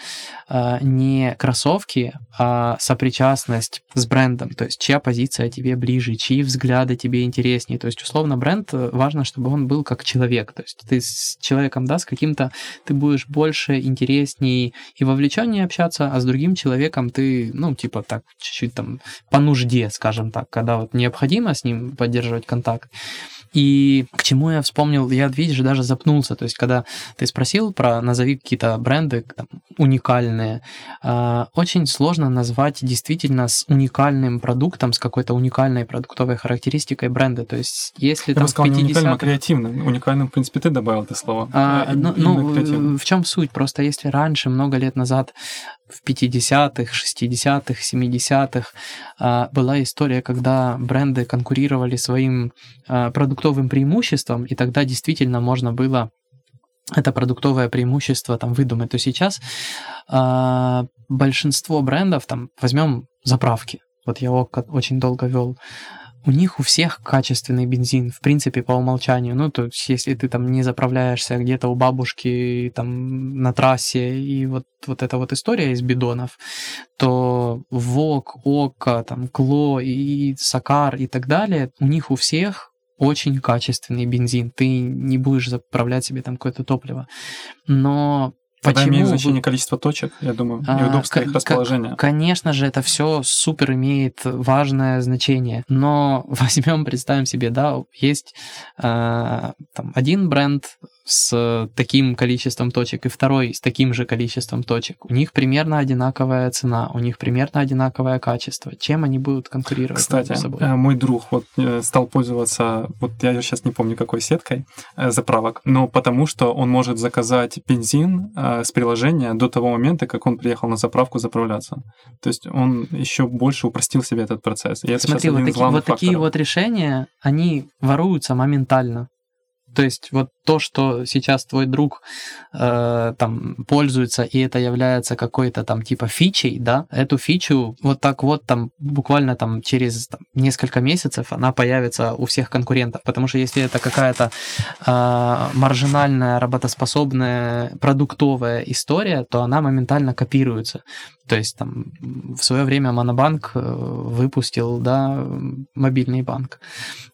не кроссовки, а сопричастность с брендом. То есть, чья позиция тебе ближе, чьи взгляды тебе интереснее. То есть, условно, бренд, важно, чтобы он был как человек. То есть, ты с человеком, да, с каким-то ты будешь больше, интересней и вовлеченнее общаться, а с другим человеком ты, ну, типа так, чуть-чуть там по нужде, скажем так, когда вот необходимо с ним поддерживать контакт. И к чему я вспомнил, я, видишь, даже запнулся, то есть когда ты спросил про назови какие-то бренды там, уникальные, очень сложно назвать действительно с уникальным продуктом, с какой-то уникальной продуктовой характеристикой бренда, то есть если я там бы сказал, в 50-х... уникальным, а креативным, уникальным, в принципе, ты добавил это слово. В чем суть? Просто если раньше, много лет назад, в 50-х, 60-х, 70-х была история, когда бренды конкурировали своим продуктовым преимуществом, и тогда действительно можно было это продуктовое преимущество там выдумать. То сейчас большинство брендов, там, возьмем заправки, вот я ОККО очень долго вел, у них у всех качественный бензин, в принципе, по умолчанию. Ну, то есть, если ты там не заправляешься где-то у бабушки, там, на трассе, и вот эта вот история из бидонов, то ВОК, ОККО, там, КЛО и Сакар и так далее, у них у всех очень качественный бензин. Ты не будешь заправлять себе там какое-то топливо. Но... Тогда имеет значение количество точек, я думаю, и удобство их расположения. Конечно же, это все супер имеет важное значение. Но возьмем, представим себе, да, есть там, один бренд с таким количеством точек и второй с таким же количеством точек. У них примерно одинаковая цена, у них примерно одинаковое качество. Чем они будут конкурировать? Кстати, мой друг вот стал пользоваться, вот я сейчас не помню какой сеткой заправок, но потому что он может заказать бензин с приложения до того момента, как он приехал на заправку заправляться. То есть он еще больше упростил себе этот процесс. И это смотри, вот такие решения, они воруются моментально. То есть вот то, что сейчас твой друг там пользуется, и это является какой-то там типа фичей, да, эту фичу вот так вот там буквально там через там, несколько месяцев она появится у всех конкурентов, потому что если это какая-то маржинальная, работоспособная, продуктовая история, то она моментально копируется. То есть там в свое время Монобанк выпустил, да, мобильный банк,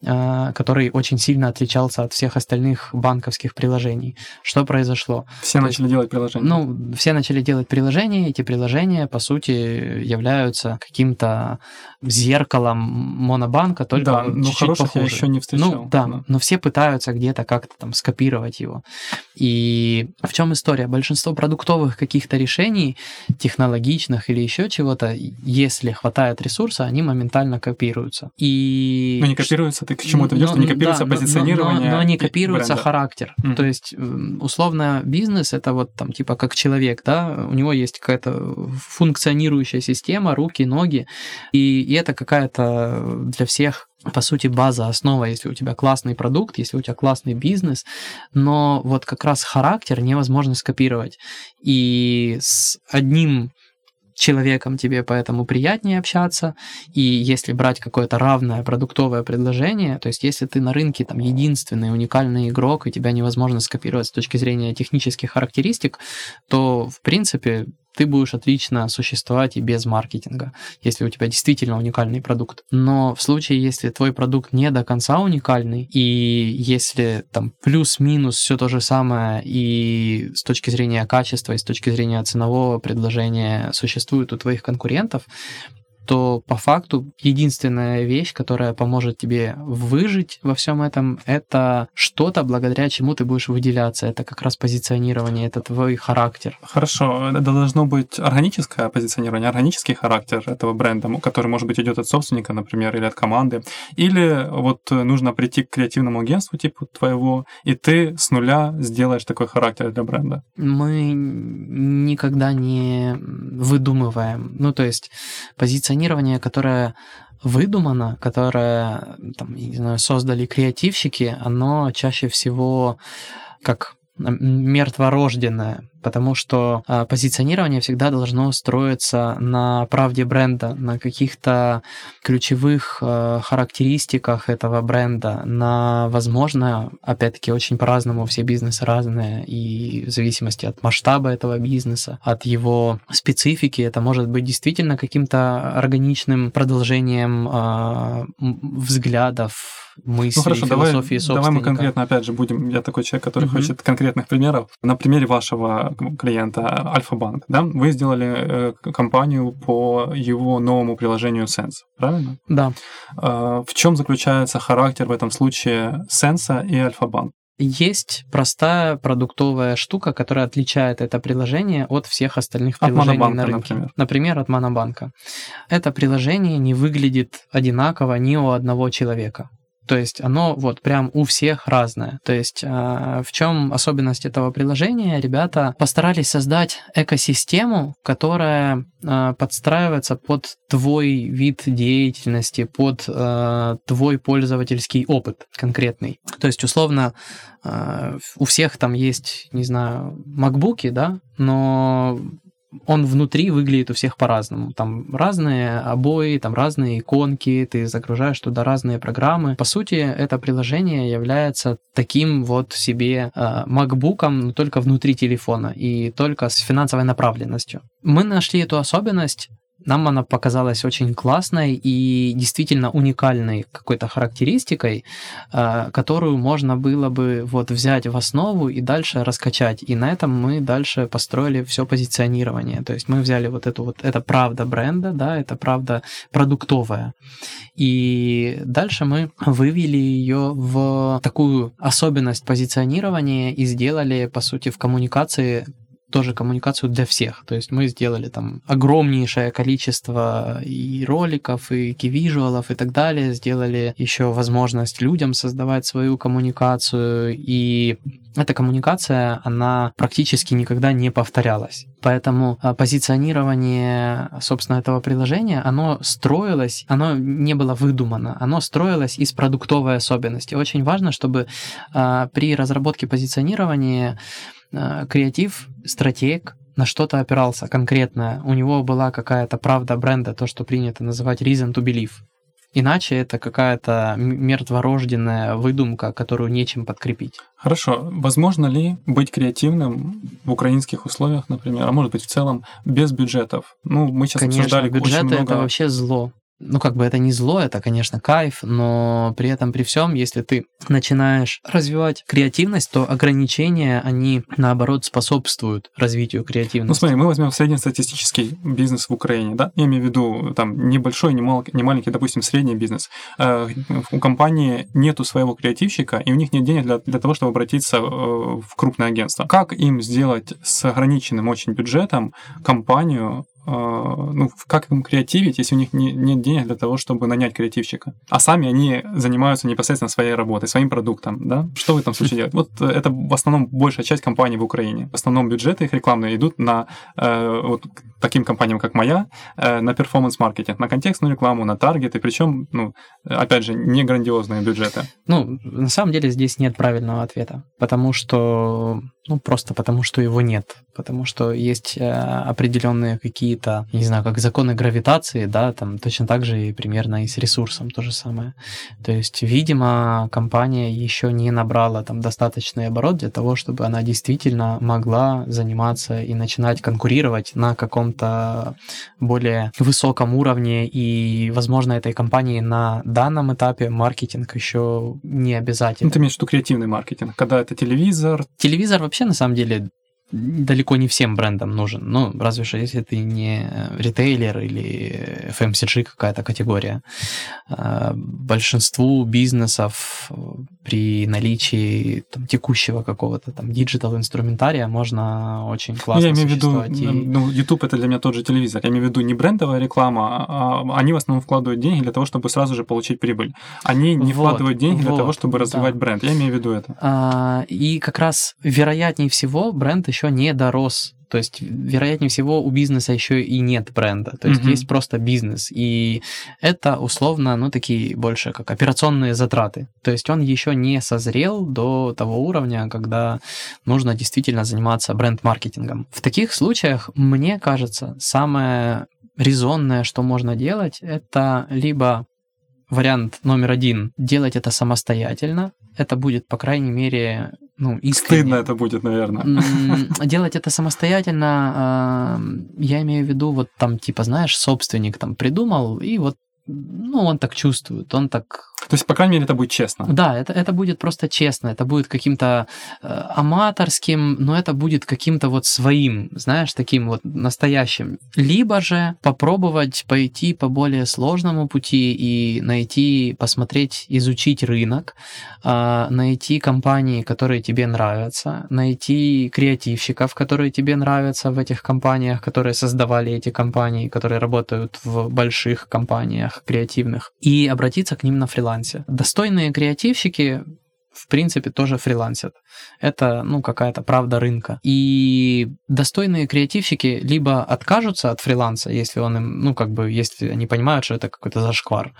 который очень сильно отличался от всех остальных банковских приложений. Что произошло? Все начали делать приложения. Ну, все начали делать приложения. Эти приложения, по сути, являются каким-то зеркалом Монобанка, только да, чуть-чуть похуже. Я еще не встречал. Ну, да, но все пытаются где-то как-то там скопировать его. И в чем история? Большинство продуктовых каких-то решений технологичных, личных или еще чего-то, если хватает ресурса, они моментально копируются. И... Но не копируются, ты к чему это идешь? Не копируется позиционирование. Но они копируются бренда. Характер. То есть, условно, бизнес — это вот там типа как человек, да, у него есть какая-то функционирующая система, руки, ноги, и это какая-то для всех по сути, база, основа, если у тебя классный продукт, если у тебя классный бизнес, но вот как раз характер невозможно скопировать. И с одним человеком тебе поэтому приятнее общаться, и если брать какое-то равное продуктовое предложение, то есть если ты на рынке там единственный уникальный игрок, и тебя невозможно скопировать с точки зрения технических характеристик, то, в принципе, ты будешь отлично существовать и без маркетинга, если у тебя действительно уникальный продукт. Но в случае, если твой продукт не до конца уникальный, и если там плюс-минус все то же самое и с точки зрения качества, и с точки зрения ценового предложения существует у твоих конкурентов, то по факту единственная вещь, которая поможет тебе выжить во всем этом, это что-то, благодаря чему ты будешь выделяться. Это как раз позиционирование, это твой характер. Хорошо, это должно быть органическое позиционирование, органический характер этого бренда, который, может быть, идет от собственника, например, или от команды. Или вот нужно прийти к креативному агентству типа твоего, и ты с нуля сделаешь такой характер для бренда. Мы никогда не выдумываем. Ну, то есть позиционирование, которое выдумано, которое там, не знаю, создали креативщики, оно чаще всего как мертворожденное, потому что позиционирование всегда должно строиться на правде бренда, на каких-то ключевых характеристиках этого бренда, на, возможно, опять-таки, очень по-разному, все бизнесы разные, и в зависимости от масштаба этого бизнеса, от его специфики, это может быть действительно каким-то органичным продолжением взглядов, мысли, ну хорошо, философии собственника. Давай мы конкретно, опять же, будем, я такой человек, который хочет конкретных примеров. На примере вашего клиента Альфа-банк, да, вы сделали кампанию по его новому приложению Sense, правильно? Да. В чем заключается характер в этом случае Sense и Альфа-банк? Есть простая продуктовая штука, которая отличает это приложение от всех остальных приложений на рынке. Например, от Монобанка. Это приложение не выглядит одинаково ни у одного человека. То есть оно вот прям у всех разное. То есть в чем особенность этого приложения? Ребята постарались создать экосистему, которая подстраивается под твой вид деятельности, под твой пользовательский опыт конкретный. То есть условно у всех там есть, не знаю, макбуки, да, но... он внутри выглядит у всех по-разному. Там разные обои, там разные иконки, ты загружаешь туда разные программы. По сути, это приложение является таким вот себе макбуком, но только внутри телефона и только с финансовой направленностью. Мы нашли эту особенность. Нам она показалась очень классной и действительно уникальной какой-то характеристикой, которую можно было бы вот взять в основу и дальше раскачать. И на этом мы дальше построили все позиционирование. То есть мы взяли вот это правда бренда, да, это правда продуктовая. И дальше мы вывели ее в такую особенность позиционирования и сделали, по сути, в коммуникации тоже коммуникацию для всех. То есть мы сделали там огромнейшее количество и роликов, и кивижуалов, и так далее. Сделали еще возможность людям создавать свою коммуникацию. И эта коммуникация, она практически никогда не повторялась. Поэтому позиционирование, собственно, этого приложения, оно строилось, оно не было выдумано, оно строилось из продуктовой особенности. Очень важно, чтобы при разработке позиционирования креатив, стратег на что-то опирался конкретное. У него была какая-то правда бренда, то, что принято называть reason to believe. Иначе это какая-то мертворожденная выдумка, которую нечем подкрепить. Хорошо. Возможно ли быть креативным в украинских условиях, например, а может быть в целом без бюджетов? Ну, мы сейчас обсуждали очень много... Конечно, бюджеты — это вообще зло. Ну, как бы это не зло, это, конечно, кайф, но при этом, при всем, если ты начинаешь развивать креативность, то ограничения, они, наоборот, способствуют развитию креативности. Ну, смотри, мы возьмем среднестатистический бизнес в Украине, да? Я имею в виду, там, небольшой, не маленький, допустим, средний бизнес. У компании нету своего креативщика, и у них нет денег для того, чтобы обратиться в крупное агентство. Как им сделать с ограниченным очень бюджетом компанию, ну, как им креативить, если у них нет денег для того, чтобы нанять креативщика. А сами они занимаются непосредственно своей работой, своим продуктом, да? Что в этом случае делать? Вот это в основном большая часть компаний в Украине. В основном бюджеты их рекламные идут на вот таким компаниям, как моя, на перформанс-маркетинг, на контекстную рекламу, на таргеты, причем, ну, опять же, не грандиозные бюджеты. Ну, на самом деле здесь нет правильного ответа, потому что, ну, просто потому что его нет, потому что есть определенные какие-то, не знаю, как законы гравитации, да, там точно так же и примерно и с ресурсом то же самое. То есть, видимо, компания еще не набрала там достаточный оборот для того, чтобы она действительно могла заниматься и начинать конкурировать на каком-то более высоком уровне, и, возможно, этой компании на данном этапе маркетинг еще не обязательно. Ну, ты имеешь в виду креативный маркетинг, когда это телевизор? Телевизор вообще, на самом деле, далеко не всем брендам нужен. Ну, разве что, если ты не ритейлер или FMCG какая-то категория. Большинству бизнесов при наличии там текущего какого-то там диджитал-инструментария можно очень классно существовать. Я имею в виду, ну, YouTube — это для меня тот же телевизор. Я имею в виду не брендовая реклама, а они в основном вкладывают деньги для того, чтобы сразу же получить прибыль. Они не вкладывают деньги для того, чтобы развивать бренд. Я имею в виду это. И как раз вероятнее всего бренд еще не дорос. То есть, вероятнее всего, у бизнеса еще и нет бренда. То есть, есть просто бизнес. И это, условно, ну, такие больше как операционные затраты. То есть, он еще не созрел до того уровня, когда нужно действительно заниматься бренд-маркетингом. В таких случаях, мне кажется, самое резонное, что можно делать, это либо вариант номер один – делать это самостоятельно. Это будет, по крайней мере, ну, искренне. Стыдно это будет, наверное. Делать это самостоятельно, я имею в виду, вот там, типа, знаешь, собственник там придумал, и вот, ну, он так чувствует, он так... То есть, по крайней мере, это будет честно. Да, это будет просто честно, это будет каким-то аматорским, но это будет каким-то вот своим, знаешь, таким вот настоящим. Либо же попробовать пойти по более сложному пути и найти, посмотреть, изучить рынок, найти компании, которые тебе нравятся, найти креативщиков, которые тебе нравятся в этих компаниях, которые создавали эти компании, которые работают в больших компаниях креативных, и обратиться к ним на фриланс. Достойные креативщики, в принципе, тоже фрилансят. Это, ну, какая-то правда рынка. И достойные креативщики либо откажутся от фриланса, если он им, ну, как бы, если они понимают, что это какой-то зашквар,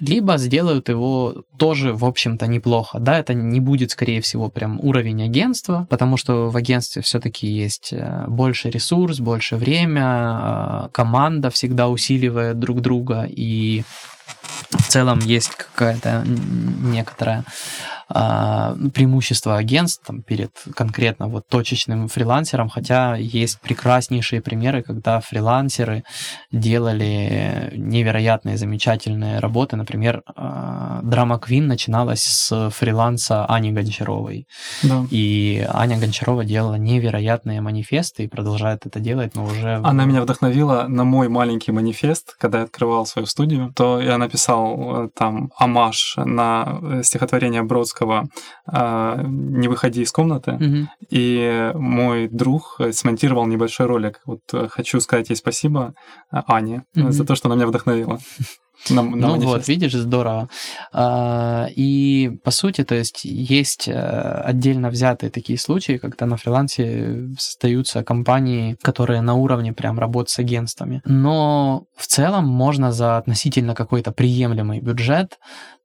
либо сделают его тоже, в общем-то, неплохо. Да, это не будет, скорее всего, прям уровень агентства, потому что в агентстве все-таки есть больше ресурс, больше время, команда всегда усиливает друг друга, и в целом есть какое-то некоторое преимущество агентств там, перед конкретно вот точечным фрилансером, хотя есть прекраснейшие примеры, когда фрилансеры делали невероятные, замечательные работы. Например, «Драма Квинн» начиналась с фриланса Ани Гончаровой. Да. И Аня Гончарова делала невероятные манифесты и продолжает это делать, но уже... Она меня вдохновила на мой маленький манифест, когда я открывал свою студию, то я написал там омаж на стихотворение Бродского «Не выходи из комнаты», и мой друг смонтировал небольшой ролик. Вот хочу сказать ей спасибо, Ане, за то, что она меня вдохновила. Ну вот, видишь, здорово. И по сути, то есть, есть отдельно взятые такие случаи, когда на фрилансе создаются компании, которые на уровне прям работ с агентствами. Но в целом можно за относительно какой-то приемлемый бюджет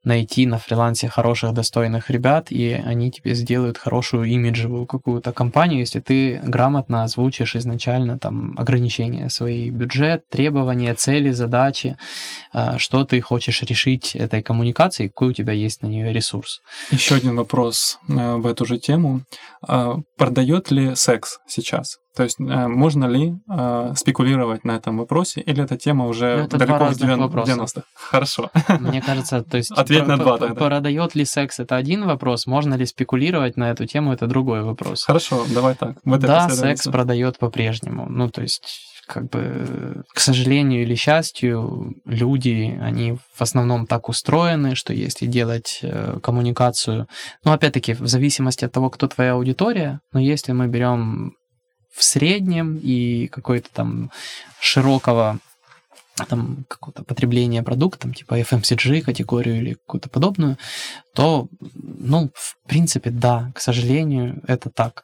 найти на фрилансе хороших, достойных ребят, и они тебе сделают хорошую имиджевую какую-то компанию, если ты грамотно озвучишь изначально там ограничения свои, бюджет, требования, цели, задачи, что ты хочешь решить этой коммуникацией, какой у тебя есть на нее ресурс. Еще один вопрос в эту же тему. Продает ли секс сейчас? То есть можно ли спекулировать на этом вопросе, или эта тема уже это далеко в 90-х? Хорошо. Мне кажется, то есть... Ответь на два тогда. Продает ли секс — это один вопрос, можно ли спекулировать на эту тему — это другой вопрос. Хорошо, давай так. Вот да, секс продает по-прежнему. Ну, то есть... Как бы, к сожалению или счастью, люди, они в основном так устроены, что если делать коммуникацию, ну, опять-таки, в зависимости от того, кто твоя аудитория, но если мы берем в среднем и какой-то там широкого там какого-то потребления продуктов, типа FMCG категорию или какую-то подобную, то, ну, в принципе, да, к сожалению, это так.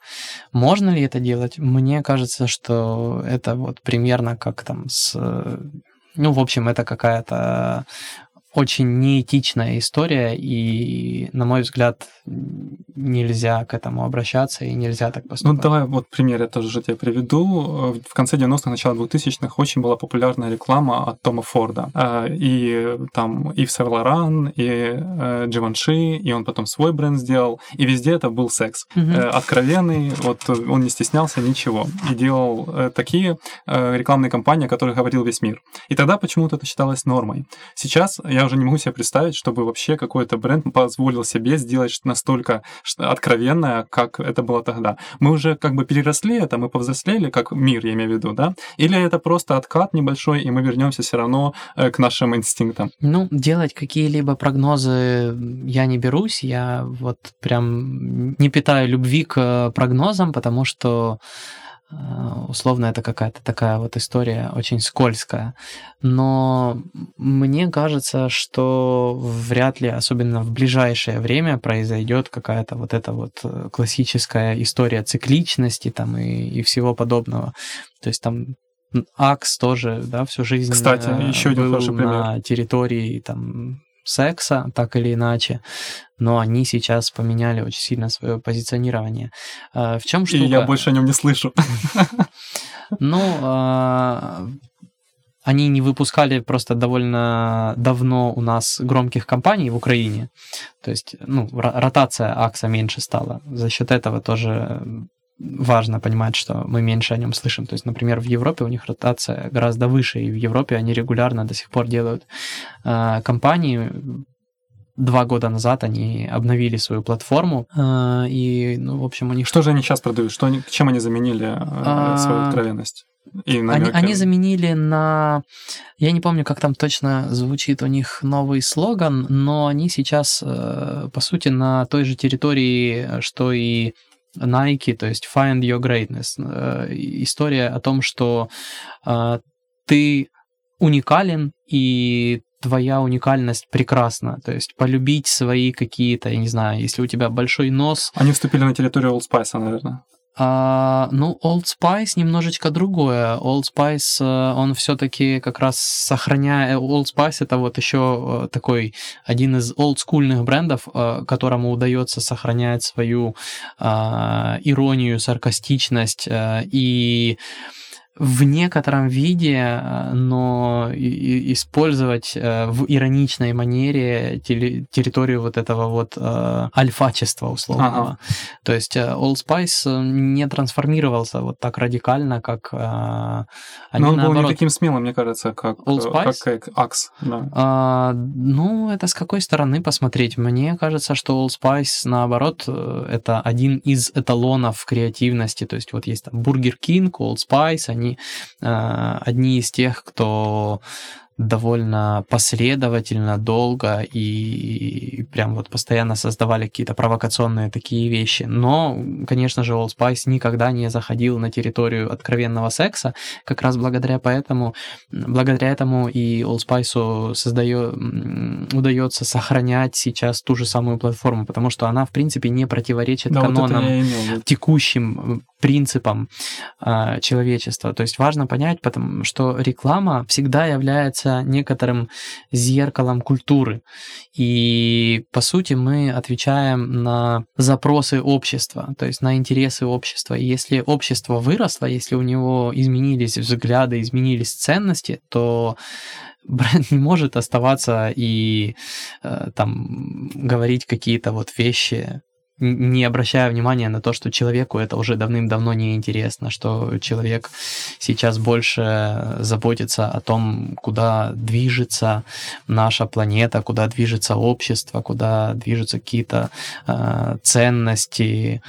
Можно ли это делать? Мне кажется, что это вот примерно как там с... Ну, в общем, это какая-то очень неэтичная история, и, на мой взгляд, нельзя к этому обращаться, и нельзя так поступать. Ну, давай вот пример я тоже же тебе приведу. В конце 90-х, начало 2000-х очень была популярная реклама от Тома Форда. И там Yves Saint Laurent, и Givenchy, и он потом свой бренд сделал, и везде это был секс. Откровенный, вот он не стеснялся ничего. И делал такие рекламные кампании, о которых говорил весь мир. И тогда почему-то это считалось нормой. Сейчас я уже не могу себе представить, чтобы вообще какой-то бренд позволил себе сделать настолько откровенное, как это было тогда. Мы уже как бы переросли это, мы повзрослели, как мир, я имею в виду, да? Или это просто откат небольшой, и мы вернемся все равно к нашим инстинктам? Ну, делать какие-либо прогнозы я не берусь, я вот прям не питаю любви к прогнозам, потому что условно, это какая-то такая вот история очень скользкая. Но мне кажется, что вряд ли, особенно в ближайшее время, произойдет какая-то вот эта вот классическая история цикличности там и всего подобного. То есть там Axe тоже, да, всю жизнь, кстати, еще один был хороший пример на территории там секса, так или иначе, но они сейчас поменяли очень сильно свое позиционирование. В чем штука? И я больше о нем не слышу. Ну, они не выпускали просто довольно давно у нас громких компаний в Украине. То есть, ну, ротация Акса меньше стала. За счет этого тоже важно понимать, что мы меньше о нем слышим. То есть, например, в Европе у них ротация гораздо выше, и в Европе они регулярно до сих пор делают компании. 2 года назад они обновили свою платформу, и, ну, в общем, у них... Что же они сейчас продают? Чем они заменили свою откровенность? Они заменили на... Я не помню, как там точно звучит у них новый слоган, но они сейчас, по сути, на той же территории, что и Nike, то есть Find Your Greatness. История о том, что ты уникален, и твоя уникальность прекрасна. То есть полюбить свои какие-то, я не знаю, если у тебя большой нос... Они вступили на территорию Old Spice, наверное. Ну, Old Spice немножечко другое. Old Spice, он все-таки как раз сохраняет... Old Spice — это вот еще такой один из олдскульных брендов, которому удается сохранять свою иронию, саркастичность и... в некотором виде, но использовать в ироничной манере территорию вот этого вот альфачества условного. То есть Old Spice не трансформировался вот так радикально, как они, но он наоборот был не таким смелым, мне кажется, как Old Spice, как Axe. Да. Ну, это с какой стороны посмотреть? Мне кажется, что Old Spice, наоборот, это один из эталонов креативности. То есть вот есть там Burger King, Old Spice, они одни из тех, кто довольно последовательно, долго и прям вот постоянно создавали какие-то провокационные такие вещи. Но, конечно же, Old Spice никогда не заходил на территорию откровенного секса. Как раз благодаря этому и Old Spice удается сохранять сейчас ту же самую платформу, потому что она, в принципе, не противоречит канонам, текущим принципам человечества. То есть важно понять, потому что реклама всегда является некоторым зеркалом культуры. И, по сути, мы отвечаем на запросы общества, то есть на интересы общества. И если общество выросло, если у него изменились взгляды, изменились ценности, то бренд не может оставаться и там говорить какие-то вот вещи, не обращая внимания на то, что человеку это уже давным-давно не интересно, что человек сейчас больше заботится о том, куда движется наша планета, куда движется общество, куда движутся какие-то ценности.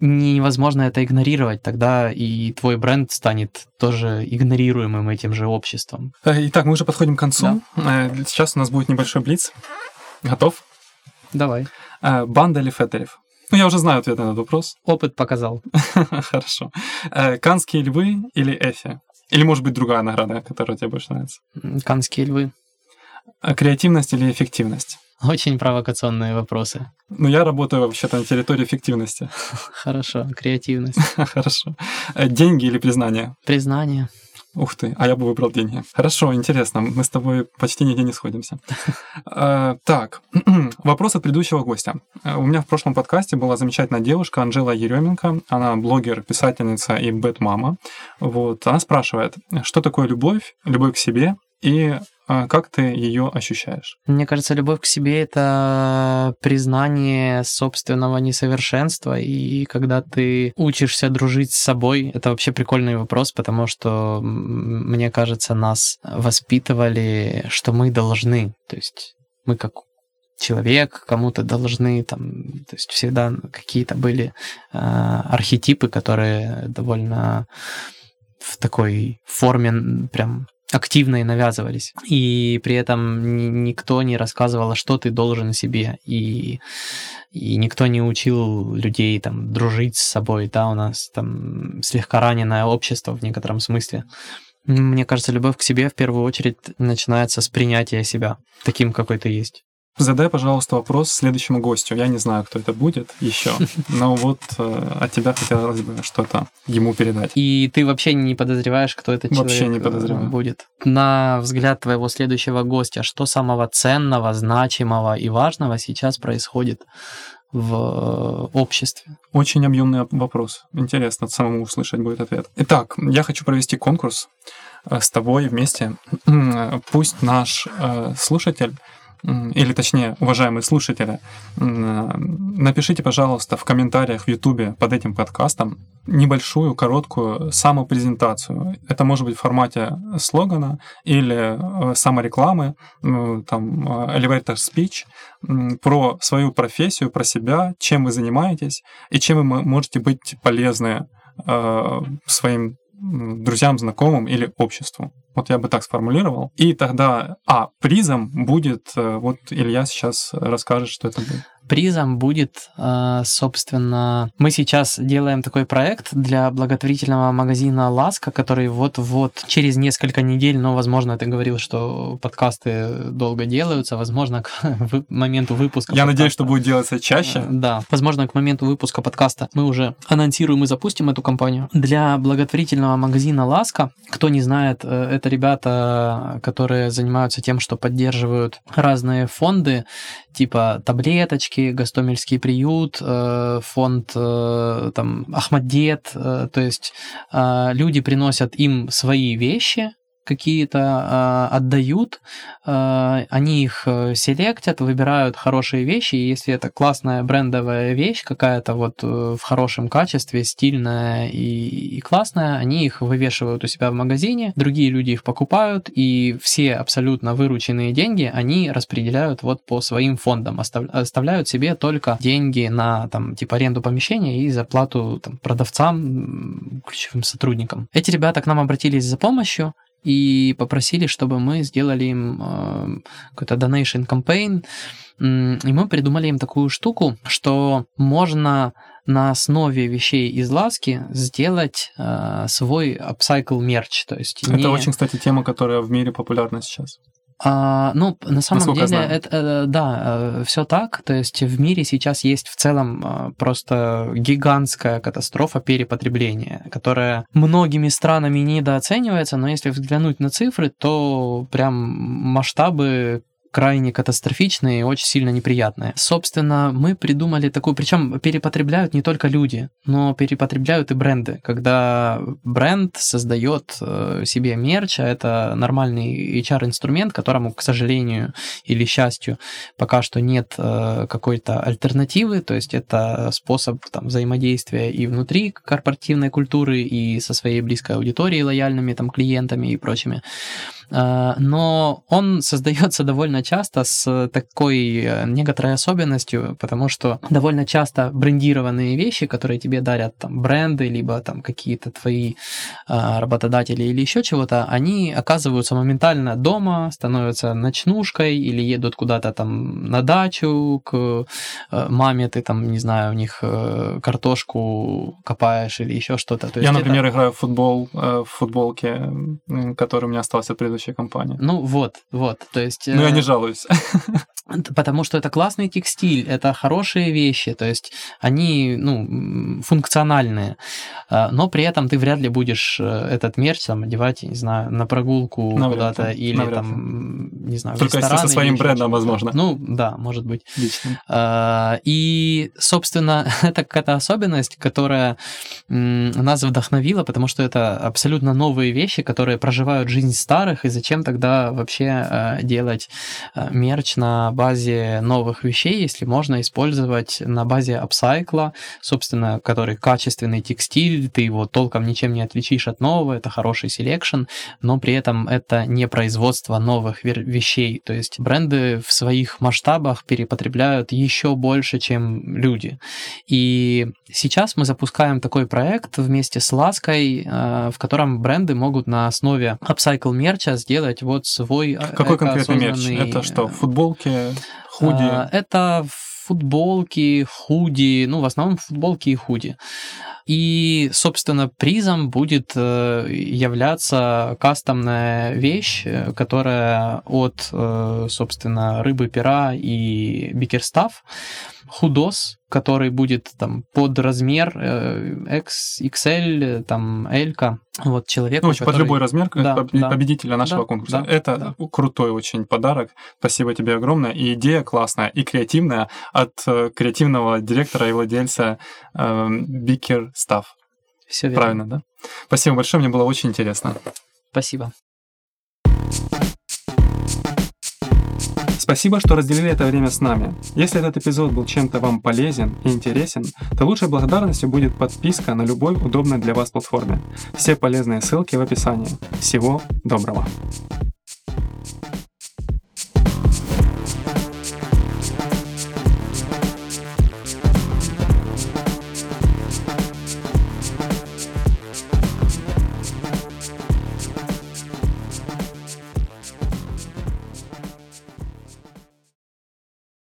Невозможно это игнорировать, тогда и твой бренд станет тоже игнорируемым этим же обществом. Итак, мы уже подходим к концу. Да. Сейчас у нас будет небольшой блиц. Готов? Давай. Банда или Федоров? Ну, я уже знаю ответ на этот вопрос. Опыт показал. Хорошо. Каннские львы или Эфи? Или, может быть, другая награда, которая тебе больше нравится? Каннские львы. Креативность или эффективность? Очень провокационные вопросы. Ну, я работаю вообще-то на территории эффективности. Хорошо, креативность. Хорошо. Деньги или признание? Признание. Ух ты, а я бы выбрал деньги. Хорошо, интересно, мы с тобой почти нигде не сходимся. Так, вопрос от предыдущего гостя. У меня в прошлом подкасте была замечательная девушка Анжела Ерёменко. Она блогер, писательница и бэтмама. Вот, она спрашивает, что такое любовь, любовь к себе и как ты ее ощущаешь? Мне кажется, любовь к себе — это признание собственного несовершенства, и когда ты учишься дружить с собой, это вообще прикольный вопрос, потому что, мне кажется, нас воспитывали, что мы должны, то есть мы как человек кому-то должны, там, то есть всегда какие-то были архетипы, которые довольно в такой форме прям активно и навязывались. И при этом никто не рассказывал, что ты должен себе. И никто не учил людей там дружить с собой. Да, у нас там слегка раненое общество в некотором смысле. Мне кажется, любовь к себе в первую очередь начинается с принятия себя таким, какой ты есть. Задай, пожалуйста, вопрос следующему гостю. Я не знаю, кто это будет еще, но вот от тебя хотелось бы что-то ему передать. И ты вообще не подозреваешь, кто этот вообще человек не подозреваю. Будет? На взгляд твоего следующего гостя, что самого ценного, значимого и важного сейчас происходит в обществе? Очень объемный вопрос. Интересно самому услышать будет ответ. Итак, я хочу провести конкурс с тобой вместе. Пусть наш слушатель... или точнее, уважаемые слушатели, напишите, пожалуйста, в комментариях в Ютубе под этим подкастом небольшую, короткую самопрезентацию. Это может быть в формате слогана или саморекламы, там, elevator speech, про свою профессию, про себя, чем вы занимаетесь и чем вы можете быть полезны своим друзьям, знакомым или обществу. Вот я бы так сформулировал. И тогда, призом будет, вот Илья сейчас расскажет, что это будет. Призом будет, собственно... Мы сейчас делаем такой проект для благотворительного магазина «Ласка», который вот-вот через несколько недель, но, возможно, ты говорил, что подкасты долго делаются, возможно, к моменту выпуска подкаста... Я надеюсь, что будет делаться чаще. Да. Возможно, к моменту выпуска подкаста мы уже анонсируем и запустим эту кампанию. Для благотворительного магазина «Ласка», кто не знает, это ребята, которые занимаются тем, что поддерживают разные фонды, типа «Таблеточки», Гостомельский приют, фонд там, Ахмадет, то есть люди приносят им свои вещи какие-то, отдают, они их селектят, выбирают хорошие вещи, и если это классная брендовая вещь какая-то вот в хорошем качестве, стильная и классная, они их вывешивают у себя в магазине, другие люди их покупают, и все абсолютно вырученные деньги они распределяют вот по своим фондам, оставляют себе только деньги на там, типа аренду помещения и зарплату там, продавцам, ключевым сотрудникам. Эти ребята к нам обратились за помощью, и попросили, чтобы мы сделали им какой-то donation campaign, и мы придумали им такую штуку, что можно на основе вещей из «Ласки» сделать свой upcycle мерч. То есть это очень, кстати, тема, которая в мире популярна сейчас. Ну, на самом деле, это, да, все так. То есть в мире сейчас есть в целом просто гигантская катастрофа перепотребления, которая многими странами недооценивается, но если взглянуть на цифры, то прям масштабы крайне катастрофичные и очень сильно неприятные. Собственно, мы придумали такую... Причем перепотребляют не только люди, но перепотребляют и бренды. Когда бренд создает себе мерч, а это нормальный HR-инструмент, которому, к сожалению или счастью, пока что нет какой-то альтернативы, то есть это способ там, взаимодействия и внутри корпоративной культуры, и со своей близкой аудиторией, лояльными там, клиентами и прочими. Но он создается довольно довольно часто с такой некоторой особенностью, потому что довольно часто брендированные вещи, которые тебе дарят там бренды, либо там какие-то твои работодатели или еще чего-то, они оказываются моментально дома, становятся ночнушкой или едут куда-то там на дачу к маме, ты там, не знаю, у них картошку копаешь или еще что-то. То есть я, например, играю в футбол в футболке, которая у меня осталась от предыдущей компании. Ну вот, то есть... Ну я не жалуюсь. Потому что это классный текстиль, это хорошие вещи, то есть они, ну, функциональные, но при этом ты вряд ли будешь этот мерч там одевать, не знаю, на прогулку куда-то или там, не знаю, в ресторан. Только если со своим брендом, возможно. Ну, да, может быть. Лично. И, собственно, это какая-то особенность, которая нас вдохновила, потому что это абсолютно новые вещи, которые проживают жизнь старых, и зачем тогда вообще делать мерч на базе новых вещей, если можно использовать на базе апсайкла, собственно, который качественный текстиль, ты его толком ничем не отличишь от нового, это хороший селекшн, но при этом это не производство новых вещей, то есть бренды в своих масштабах перепотребляют еще больше, чем люди. И сейчас мы запускаем такой проект вместе с Лаской, в котором бренды могут на основе апсайкл мерча сделать вот свой... Какой конкретный мерч? Это что, футболки, худи? Это футболки, худи, ну, в основном футболки и худи. И, собственно, призом будет являться кастомная вещь, которая от, собственно, Рыбы-пера и Бікерстаф, худос, который будет там под размер XL, там L-ка, вот человек. Ну, в общем, который... под любой размер, да, победителя нашего конкурса. Да, это крутой очень подарок. Спасибо тебе огромное. И идея классная, и креативная от креативного директора и владельца Бікерстаф. Все верно. Правильно, да? Спасибо большое, мне было очень интересно. Спасибо. Спасибо, что разделили это время с нами. Если этот эпизод был чем-то вам полезен и интересен, то лучшей благодарностью будет подписка на любой удобной для вас платформе. Все полезные ссылки в описании. Всего доброго!